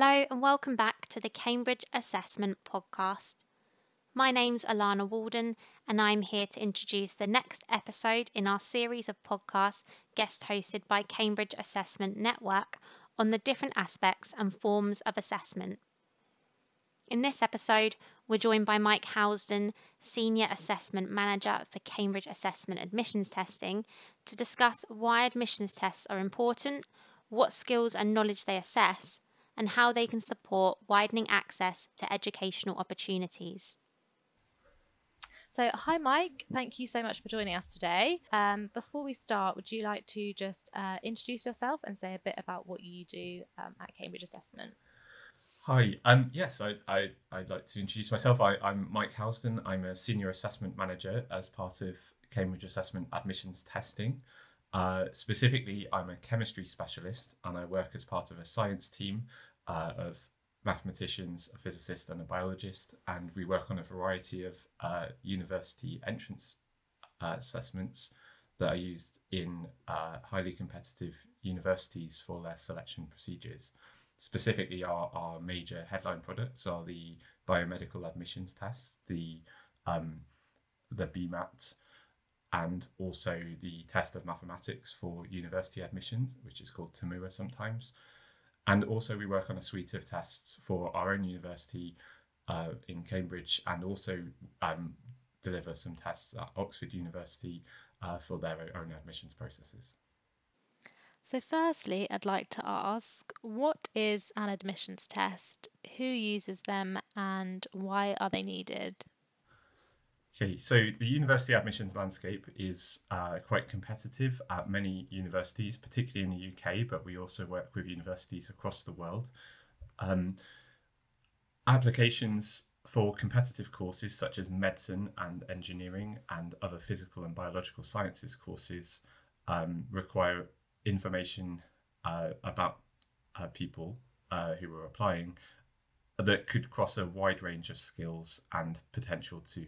Hello and welcome back to the Cambridge Assessment Podcast. My name's Alana Walden and I'm here to introduce the next episode in our series of podcasts guest hosted by Cambridge Assessment Network on the different aspects and forms of assessment. In this episode, we're joined by Mike Housden, Senior Assessment Manager for Cambridge Assessment Admissions Testing, to discuss why admissions tests are important, what skills and knowledge they assess, and how they can support widening access to educational opportunities. So, hi Mike, thank you so much for joining us today. Before we start, would you like to just introduce yourself and say a bit about what you do at Cambridge Assessment? Hi, I'd like to introduce myself. I'm Mike Housden. I'm a Senior Assessment Manager as part of Cambridge Assessment Admissions Testing. Specifically, I'm a chemistry specialist and I work as part of a science team of mathematicians, a physicist and a biologist, and we work on a variety of university entrance assessments that are used in highly competitive universities for their selection procedures. Specifically, our major headline products are the biomedical admissions tests, the BMAT, and also the test of mathematics for university admissions, which is called Tamuwa sometimes. And also we work on a suite of tests for our own university in Cambridge, and also deliver some tests at Oxford University for their own admissions processes. So firstly, I'd like to ask, what is an admissions test? Who uses them and why are they needed? Okay, so the university admissions landscape is quite competitive at many universities, particularly in the UK, but we also work with universities across the world. Applications for competitive courses such as medicine and engineering and other physical and biological sciences courses require information about people who are applying that could cross a wide range of skills and potential to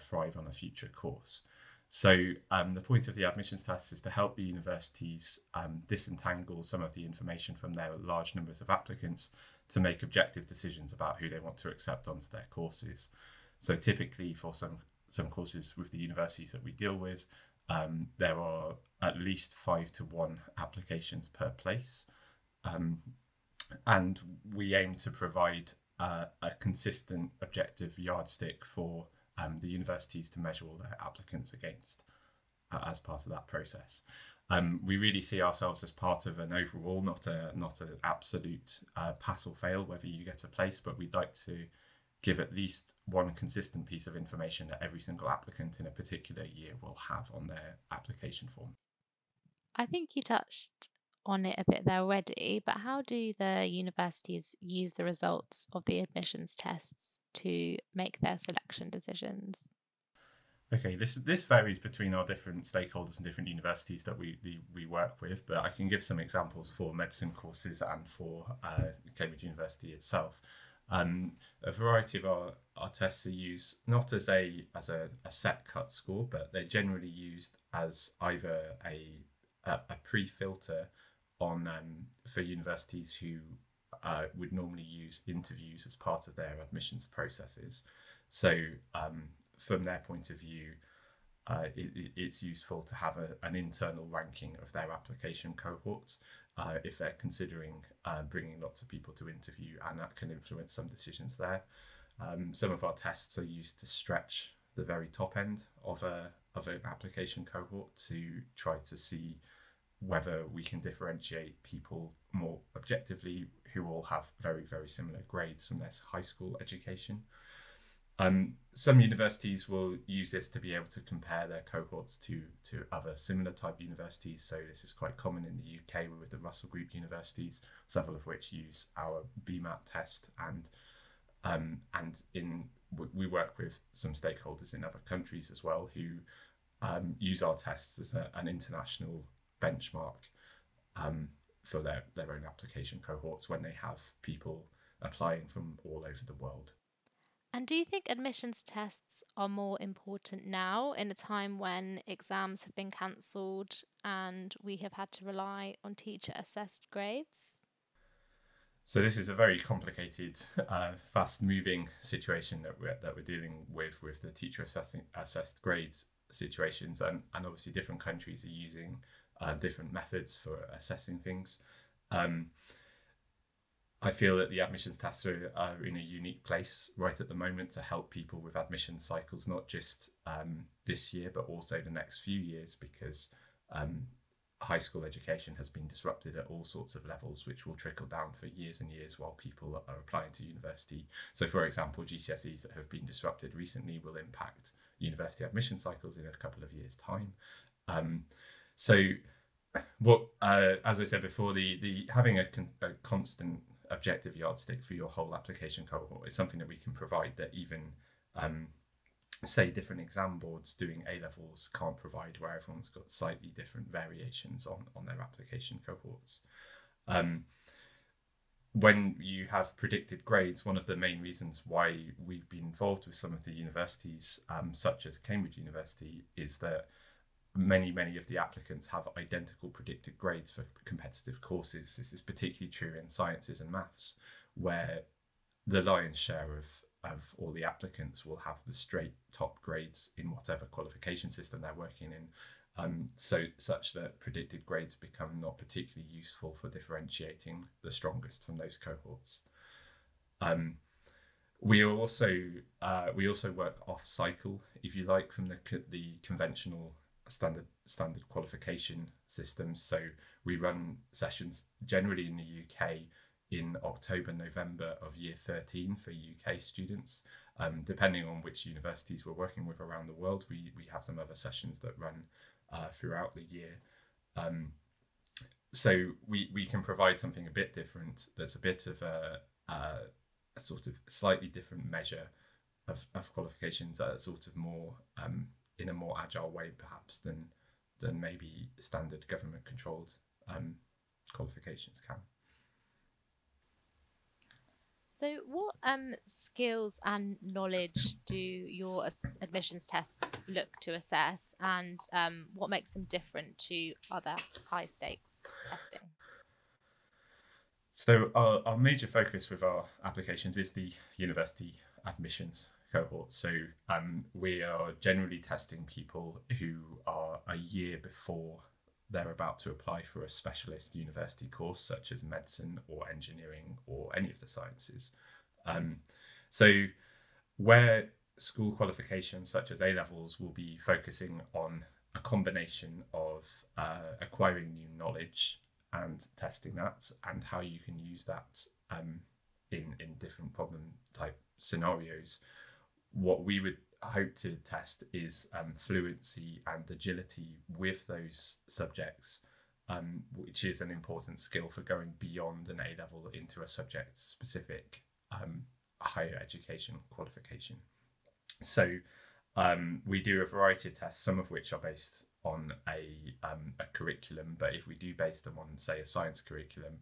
thrive on a future course. So the point of the admissions test is to help the universities disentangle some of the information from their large numbers of applicants to make objective decisions about who they want to accept onto their courses. So typically for some courses with the universities that we deal with, there are at least 5 to 1 applications per place. And we aim to provide a consistent objective yardstick for the universities to measure all their applicants against as part of that process. We really see ourselves as part of an overall, not an absolute pass or fail, whether you get a place, but we'd like to give at least one consistent piece of information that every single applicant in a particular year will have on their application form. I think you touched on it a bit there already, but how do the universities use the results of the admissions tests to make their selection decisions? Okay, this varies between our different stakeholders and different universities that we work with, but I can give some examples for medicine courses and for Cambridge University itself. A variety of our tests are used not as a set cut score, but they're generally used as either a pre-filter on for universities who would normally use interviews as part of their admissions processes. So from their point of view, it's useful to have an internal ranking of their application cohorts if they're considering bringing lots of people to interview, and that can influence some decisions there. Some of our tests are used to stretch the very top end of an application cohort to try to see whether we can differentiate people more objectively who all have very, very similar grades from their high school education. Some universities will use this to be able to compare their cohorts to other similar type universities. So this is quite common in the UK with the Russell Group universities, several of which use our BMAT test, and we work with some stakeholders in other countries as well who use our tests as an international benchmark for their own application cohorts when they have people applying from all over the world. And do you think admissions tests are more important now, in a time when exams have been cancelled and we have had to rely on teacher assessed grades? So this is a very complicated, fast-moving situation that we're dealing with the teacher assessed grades situations, and obviously different countries are using different methods for assessing things. I feel that the admissions tests are in a unique place right at the moment to help people with admission cycles, not just this year, but also the next few years, because high school education has been disrupted at all sorts of levels, which will trickle down for years and years while people are applying to university. So, for example, GCSEs that have been disrupted recently will impact university admission cycles in a couple of years' time. So what, as I said before, the having a constant objective yardstick for your whole application cohort is something that we can provide, that even say different exam boards doing A-levels can't provide, where everyone's got slightly different variations on their application cohorts. When you have predicted grades, one of the main reasons why we've been involved with some of the universities, such as Cambridge University, is that many of the applicants have identical predicted grades for competitive courses. This is particularly true in sciences and maths, where the lion's share of all the applicants will have the straight top grades in whatever qualification system they're working in, so such that predicted grades become not particularly useful for differentiating the strongest from those cohorts. We also work off cycle, if you like, from the conventional standard qualification systems. So we run sessions generally in the UK in October, November of year 13 for UK students. Depending on which universities we're working with around the world, we have some other sessions that run throughout the year. So we can provide something a bit different, that's a bit of a sort of slightly different measure of qualifications, that are sort of more in a more agile way perhaps than maybe standard government controlled qualifications can. So what skills and knowledge do your admissions tests look to assess, and what makes them different to other high stakes testing? So our major focus with our applications is the university admissions cohort. So we are generally testing people who are a year before they're about to apply for a specialist university course, such as medicine or engineering or any of the sciences. So where school qualifications such as A-levels will be focusing on a combination of acquiring new knowledge and testing that, and how you can use that in different problem type scenarios. What we would hope to test is fluency and agility with those subjects, which is an important skill for going beyond an A-level into a subject-specific higher education qualification. So we do a variety of tests, some of which are based on a curriculum, but if we do base them on, say, a science curriculum,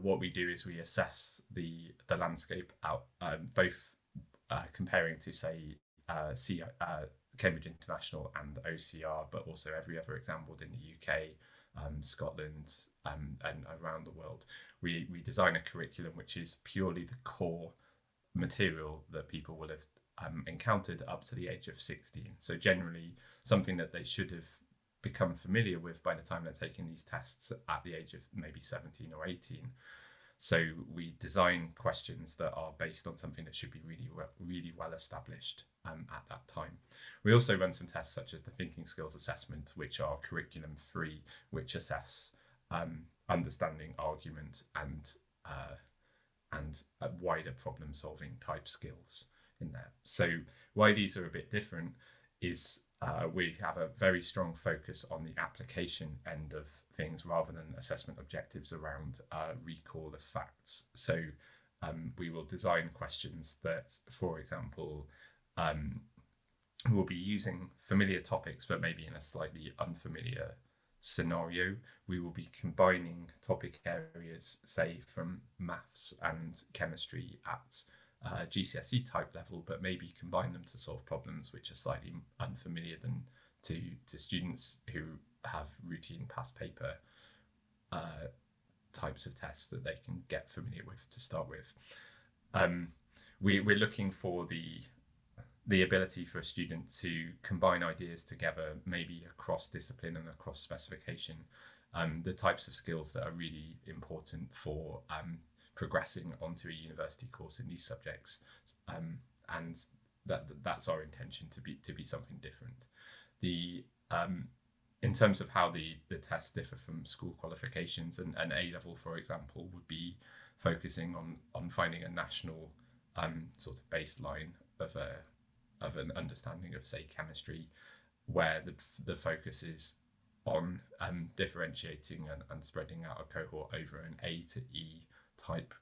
what we do is we assess the landscape out, both comparing to, say, Cambridge International and OCR, but also every other exam board in the UK, Scotland, and around the world. We design a curriculum which is purely the core material that people will have encountered up to the age of 16. So generally something that they should have become familiar with by the time they're taking these tests at the age of maybe 17 or 18. So we design questions that are based on something that should be really well established at that time. We also run some tests such as the Thinking Skills Assessment, which are curriculum free, which assess understanding, argument, and wider problem solving type skills in there. So why these are a bit different is we have a very strong focus on the application end of things rather than assessment objectives around recall of facts. So we will design questions that, for example, will be using familiar topics, but maybe in a slightly unfamiliar scenario. We will be combining topic areas, say, from maths and chemistry at GCSE type level, but maybe combine them to solve problems which are slightly unfamiliar to students who have routine past paper types of tests that they can get familiar with to start with. We're looking for the ability for a student to combine ideas together, maybe across discipline and across specification, the types of skills that are really important for progressing onto a university course in these subjects, and that's our intention to be something different. In terms of how the tests differ from school qualifications, and A-level, for example, would be focusing on finding a national sort of baseline of an understanding of, say, chemistry, where the focus is on differentiating and spreading out a cohort over an A to E type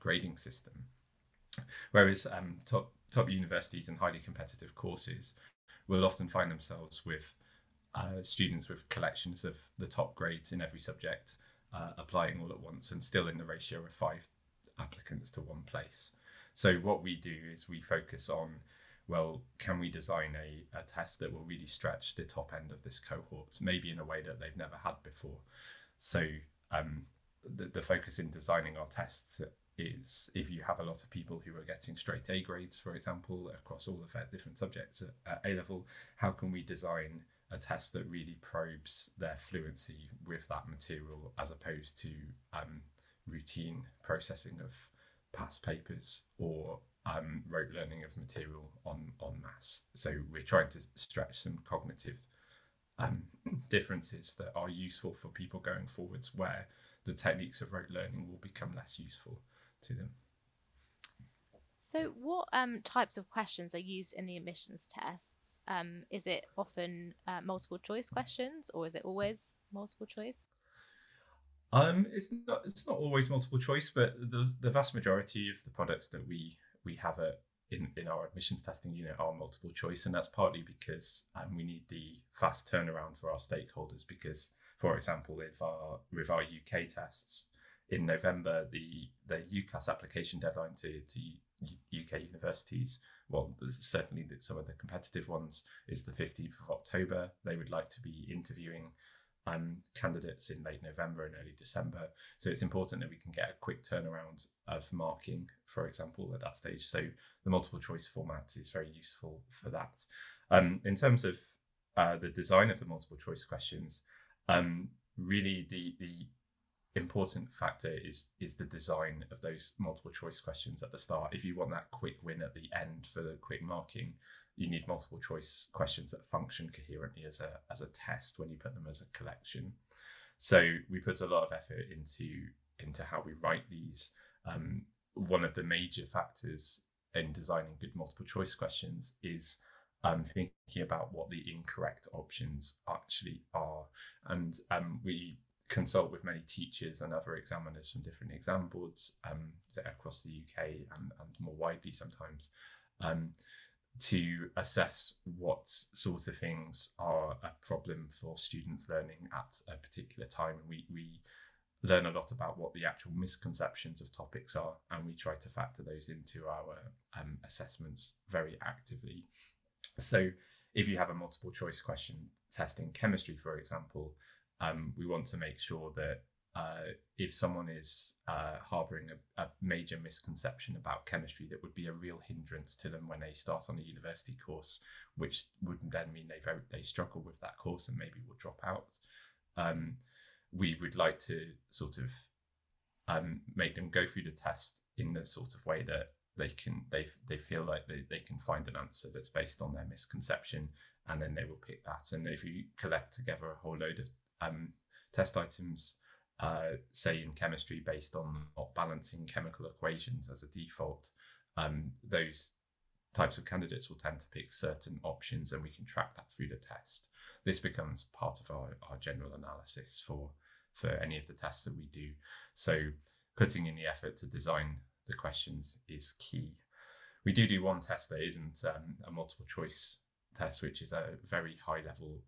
grading system. Whereas top universities and highly competitive courses will often find themselves with students with collections of the top grades in every subject applying all at once, and still in the ratio of 5 applicants to 1 place. So what we do is we focus on, well, can we design a test that will really stretch the top end of this cohort, maybe in a way that they've never had before. So the focus in designing our tests is, if you have a lot of people who are getting straight A grades, for example, across all of their different subjects at A-level, how can we design a test that really probes their fluency with that material, as opposed to routine processing of past papers or rote learning of material on mass. So we're trying to stretch some cognitive differences that are useful for people going forwards, where the techniques of rote learning will become less useful to them. So what types of questions are used in the admissions tests? Is it often multiple choice questions, or is it always multiple choice? It's not always multiple choice, but the vast majority of the products that we have in our admissions testing unit are multiple choice, and that's partly because we need the fast turnaround for our stakeholders, because, for example, with our UK tests, in November, the UCAS application deadline to UK universities, well, certainly some of the competitive ones, is the 15th of October. They would like to be interviewing candidates in late November and early December. So it's important that we can get a quick turnaround of marking, for example, at that stage. So the multiple choice format is very useful for that. In terms of the design of the multiple choice questions, really the important factor is the design of those multiple choice questions at the start. If you want that quick win at the end for the quick marking, you need multiple choice questions that function coherently as a test when you put them as a collection. So we put a lot of effort into how we write these. One of the major factors in designing good multiple choice questions is thinking about what the incorrect options actually are, and we consult with many teachers and other examiners from different exam boards across the UK and more widely sometimes, to assess what sort of things are a problem for students learning at a particular time. And we learn a lot about what the actual misconceptions of topics are, and we try to factor those into our assessments very actively. So if you have a multiple choice question test in chemistry, for example, we want to make sure that if someone is harbouring a major misconception about chemistry that would be a real hindrance to them when they start on a university course, which would then mean they struggle with that course and maybe will drop out, we would like to sort of make them go through the test in the sort of way that they feel like they can find an answer that's based on their misconception, and then they will pick that. And if you collect together a whole load of test items, say in chemistry, based on not balancing chemical equations as a default, those types of candidates will tend to pick certain options, and we can track that through the test. This becomes part of our general analysis for any of the tests that we do. So putting in the effort to design the questions is key. We do one test that isn't a multiple choice test, which is a very high level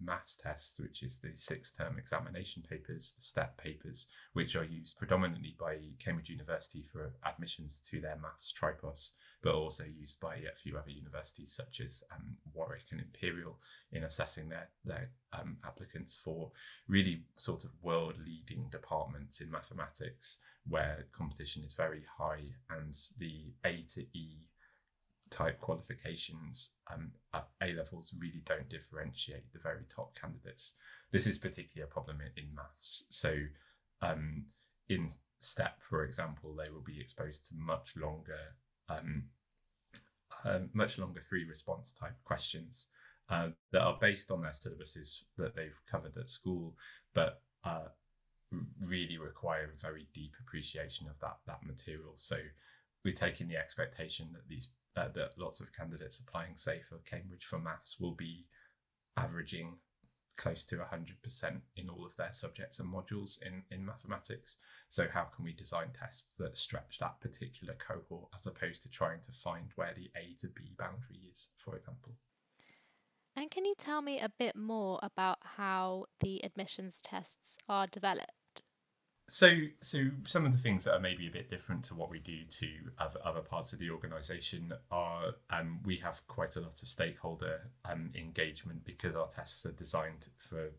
maths test, which is the 6-term examination papers, the STEP papers, which are used predominantly by Cambridge University for admissions to their maths tripos but also used by a few other universities such as Warwick and Imperial in assessing their applicants for really sort of world-leading departments in mathematics where competition is very high and the A to E type qualifications A-levels really don't differentiate the very top candidates. This is particularly a problem in maths. So in STEP, for example, they will be exposed to much longer three response type questions that are based on their syllabuses that they've covered at school, but really require a very deep appreciation of that material. So we're taking the expectation that that lots of candidates applying, say, for Cambridge for maths will be averaging close to 100% in all of their subjects and modules in mathematics. So how can we design tests that stretch that particular cohort as opposed to trying to find where the A to B boundary is, for example? And can you tell me a bit more about how the admissions tests are developed? So some of the things that are maybe a bit different to what we do to other parts of the organisation are we have quite a lot of stakeholder engagement because our tests are designed for,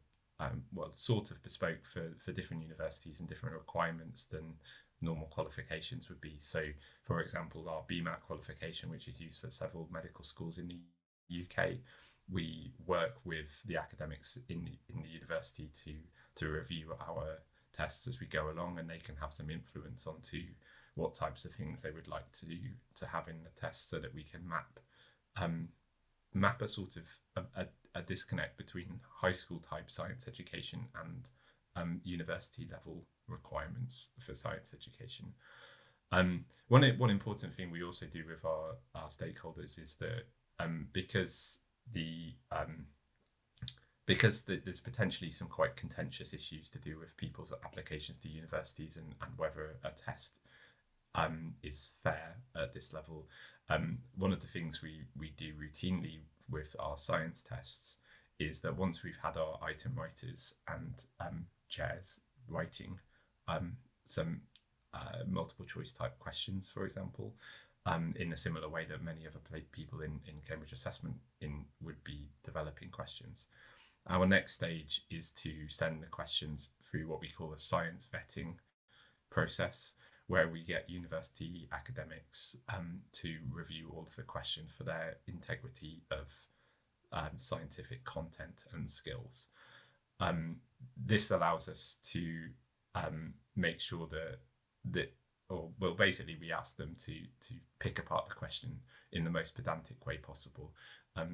sort of bespoke for different universities and different requirements than normal qualifications would be. So, for example, our BMAT qualification, which is used for several medical schools in the UK, we work with the academics in the university to review our tests as we go along, and they can have some influence onto what types of things they would like to have in the test so that we can map a sort of a disconnect between high school type science education and university level requirements for science education. One important thing we also do with our stakeholders is that because there's potentially some quite contentious issues to do with people's applications to universities and whether a test is fair at this level. One of the things we do routinely with our science tests is that once we've had our item writers and chairs writing some multiple choice type questions, for example, in a similar way that many other people in Cambridge Assessment would be developing questions. Our next stage is to send the questions through what we call a science vetting process, where we get university academics to review all of the questions for their integrity of scientific content and skills. This allows us to make sure basically we ask them to pick apart the question in the most pedantic way possible.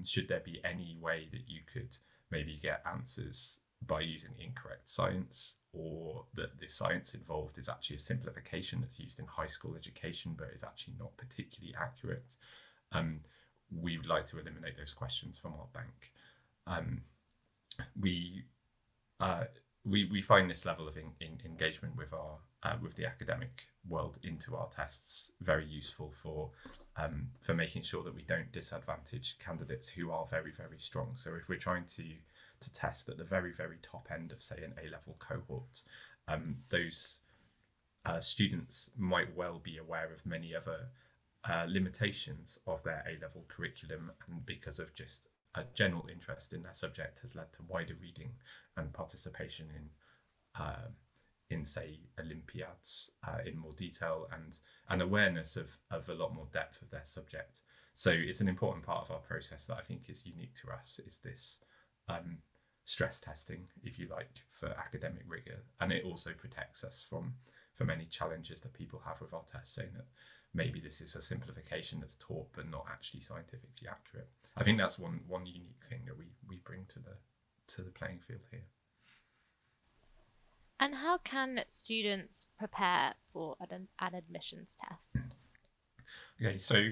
Should there be any way that you could maybe get answers by using incorrect science, or that the science involved is actually a simplification that's used in high school education but is actually not particularly accurate? We would like to eliminate those questions from our bank. We find this level of engagement with our with the academic world into our tests very useful for making sure that we don't disadvantage candidates who are very, very strong. So if we're trying to test at the very, very top end of, say, an A-level cohort, those students might well be aware of many other limitations of their A-level curriculum, and because of just a general interest in their subject has led to wider reading and participation in say Olympiads in more detail and an awareness of a lot more depth of their subject. So it's an important part of our process that I think is unique to us, is this stress testing, if you like, for academic rigor. And it also protects us from any challenges that people have with our tests, saying that maybe this is a simplification that's taught but not actually scientifically accurate. I think that's one unique thing that we bring to the playing field here. And how can students prepare for an admissions test? Okay, so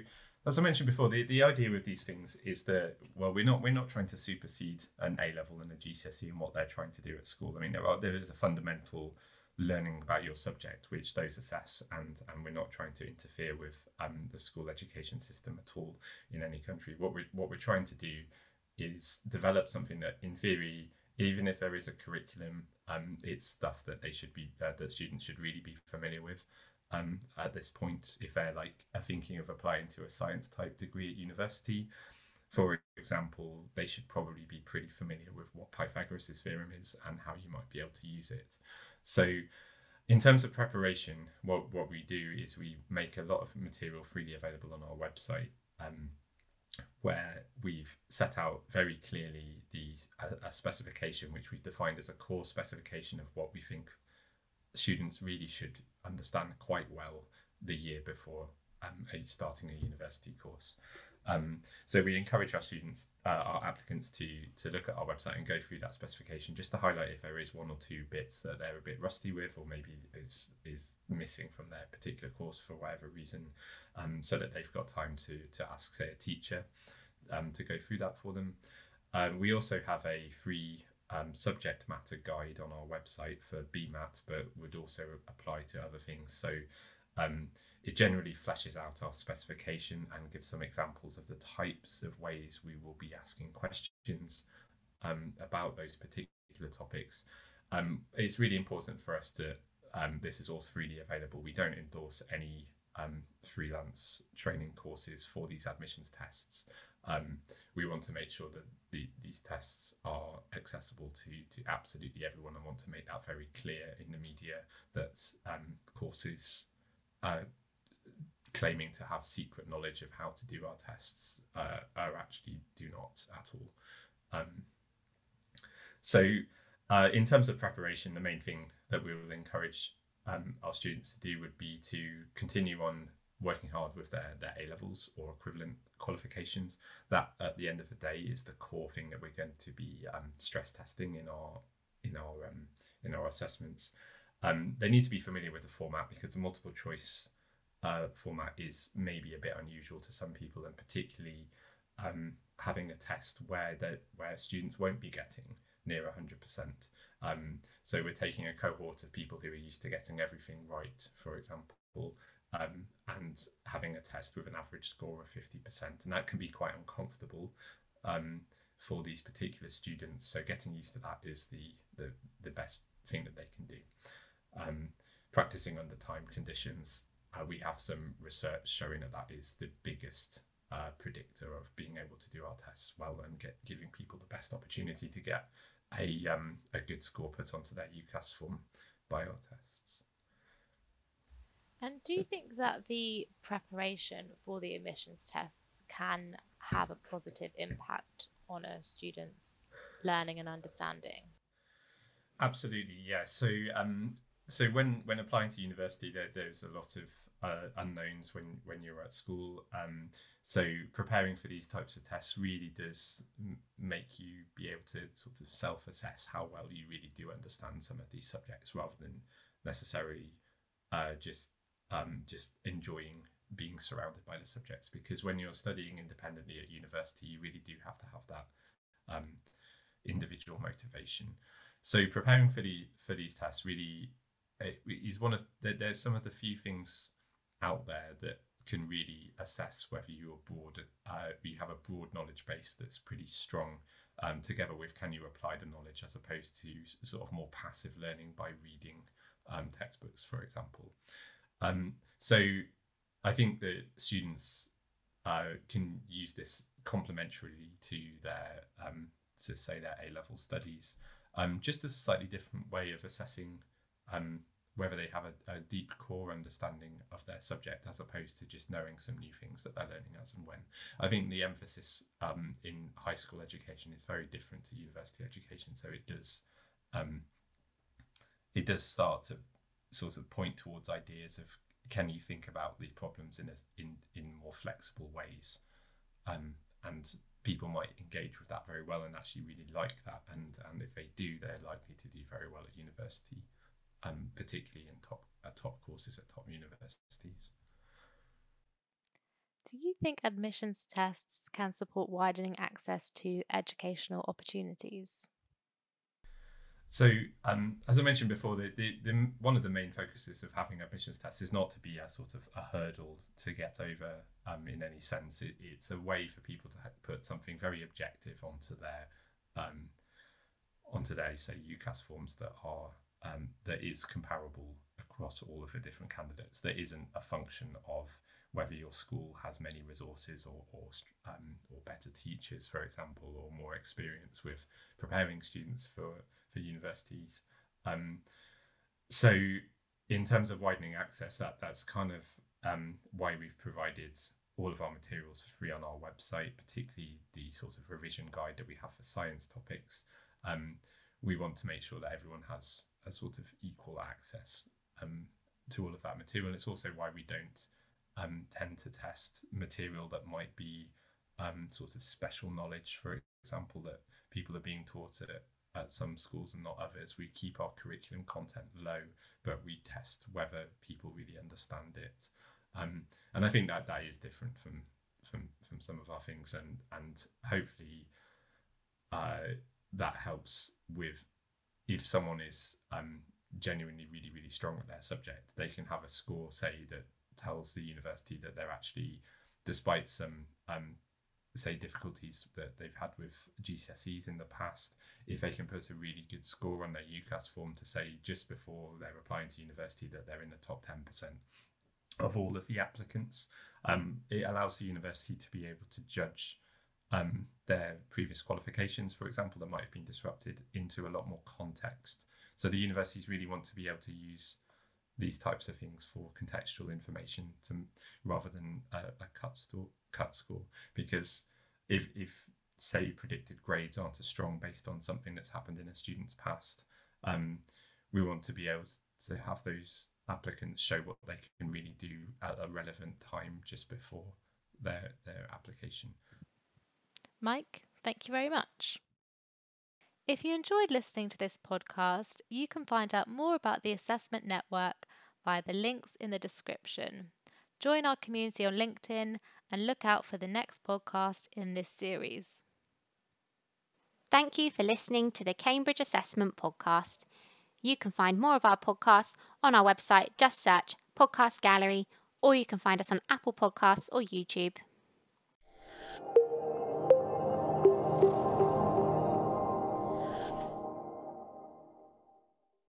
as I mentioned before, the idea with these things is that, well, we're not trying to supersede an A-level and a GCSE and what they're trying to do at school. I mean, there is a fundamental learning about your subject which those assess, and we're not trying to interfere with the school education system at all in any country. What we're trying to do is develop something that, in theory, even if there is a curriculum, it's stuff that they should be that students should really be familiar with. at this point if they're like thinking of applying to a science type degree at university. For example, they should probably be pretty familiar with what Pythagoras' theorem is and how you might be able to use it. So in terms of preparation, what we do is we make a lot of material freely available on our website, where we've set out very clearly a specification, which we've defined as a core specification of what we think students really should understand quite well the year before starting a university course. So we encourage our students, our applicants, to look at our website and go through that specification just to highlight if there is one or two bits that they're a bit rusty with, or maybe is missing from their particular course for whatever reason, so that they've got time to ask, say, a teacher to go through that for them. We also have a free subject matter guide on our website for BMAT, but would also apply to other things. So it generally fleshes out our specification and gives some examples of the types of ways we will be asking questions about those particular topics. It's really important for us that this is all freely available. We don't endorse any freelance training courses for these admissions tests. We want to make sure that these tests are accessible to absolutely everyone, and want to make that very clear in the media that courses claiming to have secret knowledge of how to do our tests are actually do not at all. So in terms of preparation, the main thing that we will encourage our students to do would be to continue on working hard with their A-levels or equivalent qualifications. That at the end of the day is the core thing that we're going to be stress testing in our assessments. They need to be familiar with the format, because the multiple choice format is maybe a bit unusual to some people, and particularly having a test where students won't be getting near 100%. So we're taking a cohort of people who are used to getting everything right, for example, and having a test with an average score of 50%, and that can be quite uncomfortable for these particular students. So getting used to that is the best thing that they can do. Practicing under time conditions, we have some research showing that is the biggest predictor of being able to do our tests well and giving people the best opportunity to get a good score put onto their UCAS form by our tests. And do you think that the preparation for the admissions tests can have a positive impact on a student's learning and understanding? Absolutely, yeah. So so when applying to university, there's a lot of unknowns when you're at school. So preparing for these types of tests really does make you be able to sort of self-assess how well you really do understand some of these subjects, rather than necessarily just enjoying being surrounded by the subjects. Because when you're studying independently at university, you really do have to have that individual motivation. So preparing for these tests really is one of there's some of the few things out there that can really assess whether you're broad, you have a broad knowledge base that's pretty strong, together with can you apply the knowledge, as opposed to sort of more passive learning by reading textbooks, for example. So I think that students can use this complementarily to their to say their A-level studies. Just as a slightly different way of assessing whether they have a deep core understanding of their subject, as opposed to just knowing some new things that they're learning as and when. I think the emphasis in high school education is very different to university education, so it does start to sort of point towards ideas of can you think about the problems in more flexible ways, and people might engage with that very well and actually really like that, and if they do, they're likely to do very well at university, particularly in top courses at top universities. Do you think admissions tests can support widening access to educational opportunities? So as I mentioned before, the one of the main focuses of having admissions tests is not to be a sort of a hurdle to get over in any sense. It's a way for people to put something very objective onto their say UCAS forms that are that is comparable across all of the different candidates. There isn't a function of whether your school has many resources or better teachers, for example, or more experience with preparing students for universities. So in terms of widening access, that's kind of why we've provided all of our materials for free on our website, particularly the sort of revision guide that we have for science topics. We want to make sure that everyone has a sort of equal access to all of that material. It's also why we don't tend to test material that might be sort of special knowledge, for example, that people are being taught at some schools and not others. We keep our curriculum content low, but we test whether people really understand it. And I think that is different from some of our things, and hopefully that helps with, if someone is genuinely really, really strong at their subject, they can have a score, say, that tells the university that they're actually, despite some say difficulties that they've had with GCSEs in the past, if they can put a really good score on their UCAS form to say just before they're applying to university that they're in the top 10% of all of the applicants, it allows the university to be able to judge their previous qualifications, for example, that might have been disrupted, into a lot more context. So the universities really want to be able to use these types of things for contextual information, rather than a cut score, because if say predicted grades aren't as strong based on something that's happened in a student's past, we want to be able to have those applicants show what they can really do at a relevant time just before their application. Mike, thank you very much. If you enjoyed listening to this podcast, you can find out more about the Assessment Network via the links in the description. Join our community on LinkedIn and look out for the next podcast in this series. Thank you for listening to the Cambridge Assessment Podcast. You can find more of our podcasts on our website, just search Podcast Gallery, or you can find us on Apple Podcasts or YouTube.